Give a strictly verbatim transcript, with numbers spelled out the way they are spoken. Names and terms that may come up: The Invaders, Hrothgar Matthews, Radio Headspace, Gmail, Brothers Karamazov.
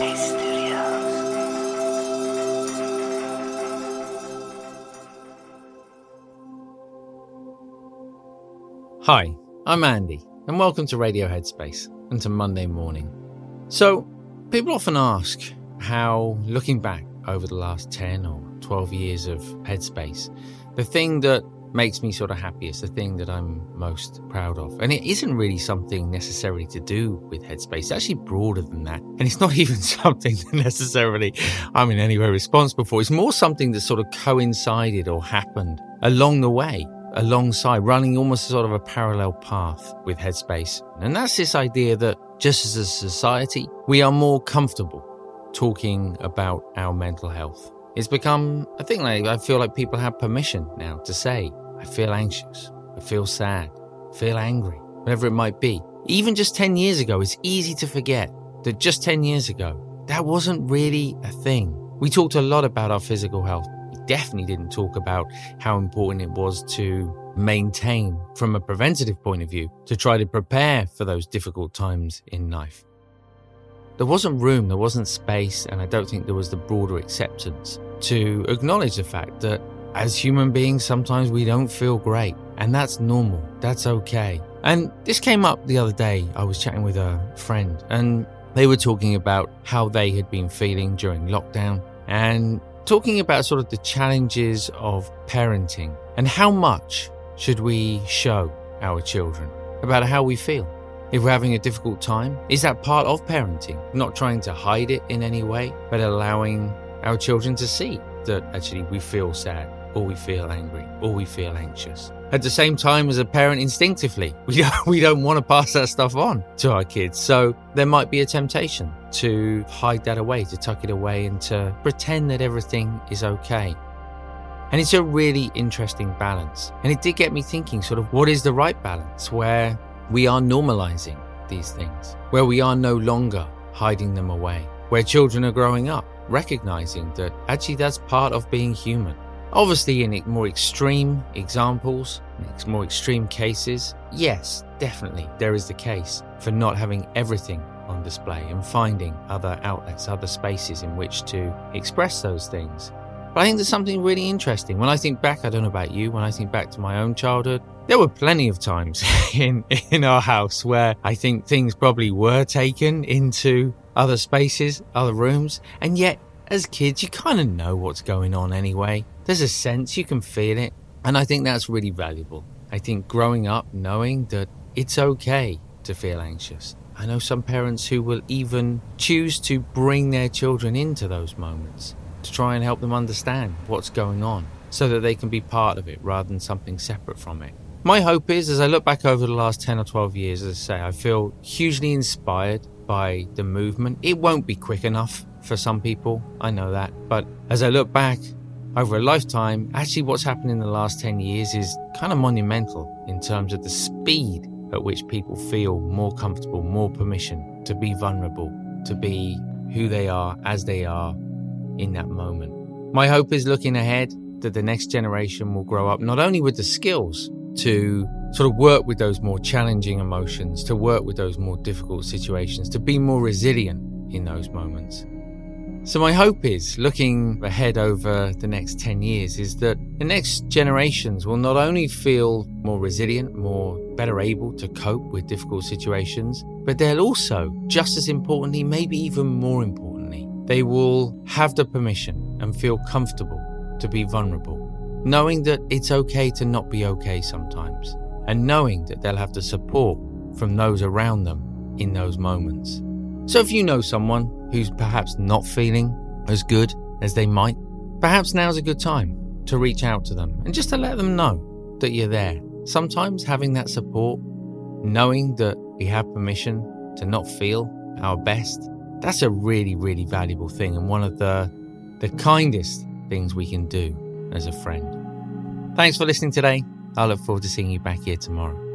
Headspace Studios. Hi, I'm Andy, and welcome to Radio Headspace and to Monday Morning. So, people often ask how, looking back over the last ten or twelve years of Headspace, the thing that makes me sort of happy is the thing that I'm most proud of. And it isn't really something necessarily to do with Headspace. It's actually broader than that. And it's not even something that necessarily I'm in any way responsible for. It's more something that sort of coincided or happened along the way, alongside, running almost sort of a parallel path with Headspace. And that's this idea that just as a society, we are more comfortable talking about our mental health. It's become a thing. Like, I feel like people have permission now to say, I feel anxious, I feel sad, I feel angry, whatever it might be. Even just ten years ago, it's easy to forget that just ten years ago, that wasn't really a thing. We talked a lot about our physical health. We definitely didn't talk about how important it was to maintain, from a preventative point of view, to try to prepare for those difficult times in life. There wasn't room, there wasn't space, and I don't think there was the broader acceptance to acknowledge the fact that as human beings, sometimes we don't feel great, and that's normal, that's okay. And this came up the other day. I was chatting with a friend, and they were talking about how they had been feeling during lockdown, and talking about sort of the challenges of parenting, and how much should we show our children about how we feel. If we're having a difficult time, is that part of parenting? Not trying to hide it in any way, but allowing our children to see that actually we feel sad, or we feel angry, or we feel anxious. At the same time, as a parent, instinctively, we don't, we don't want to pass that stuff on to our kids. So there might be a temptation to hide that away, to tuck it away, and to pretend that everything is okay. And it's a really interesting balance. And it did get me thinking, sort of, what is the right balance where we are normalizing these things, where we are no longer hiding them away, where children are growing up, recognizing that actually that's part of being human. Obviously, in more extreme examples, in more extreme cases, yes, definitely there is the case for not having everything on display and finding other outlets, other spaces in which to express those things. But I think there's something really interesting. When I think back, I don't know about you, when I think back to my own childhood, there were plenty of times in, in our house where I think things probably were taken into other spaces, other rooms. And yet, as kids, you kind of know what's going on anyway. There's a sense, you can feel it. And I think that's really valuable. I think growing up, knowing that it's okay to feel anxious. I know some parents who will even choose to bring their children into those moments, to try and help them understand what's going on so that they can be part of it rather than something separate from it. My hope is, as I look back over the last ten or twelve years, as I say, I feel hugely inspired by the movement. It won't be quick enough for some people, I know that. But as I look back over a lifetime, actually what's happened in the last ten years is kind of monumental in terms of the speed at which people feel more comfortable, more permission to be vulnerable, to be who they are, as they are, in that moment. My hope is, looking ahead, that the next generation will grow up not only with the skills to sort of work with those more challenging emotions, to work with those more difficult situations, to be more resilient in those moments. So my hope is, looking ahead over the next ten years, is that the next generations will not only feel more resilient, more better able to cope with difficult situations, but they'll also, just as importantly, maybe even more importantly, they will have the permission and feel comfortable to be vulnerable, knowing that it's okay to not be okay sometimes, and knowing that they'll have the support from those around them in those moments. So if you know someone who's perhaps not feeling as good as they might, perhaps now's a good time to reach out to them and just to let them know that you're there. Sometimes having that support, knowing that we have permission to not feel our best, that's a really, really valuable thing, and one of the, the kindest things we can do as a friend. Thanks for listening today. I look forward to seeing you back here tomorrow.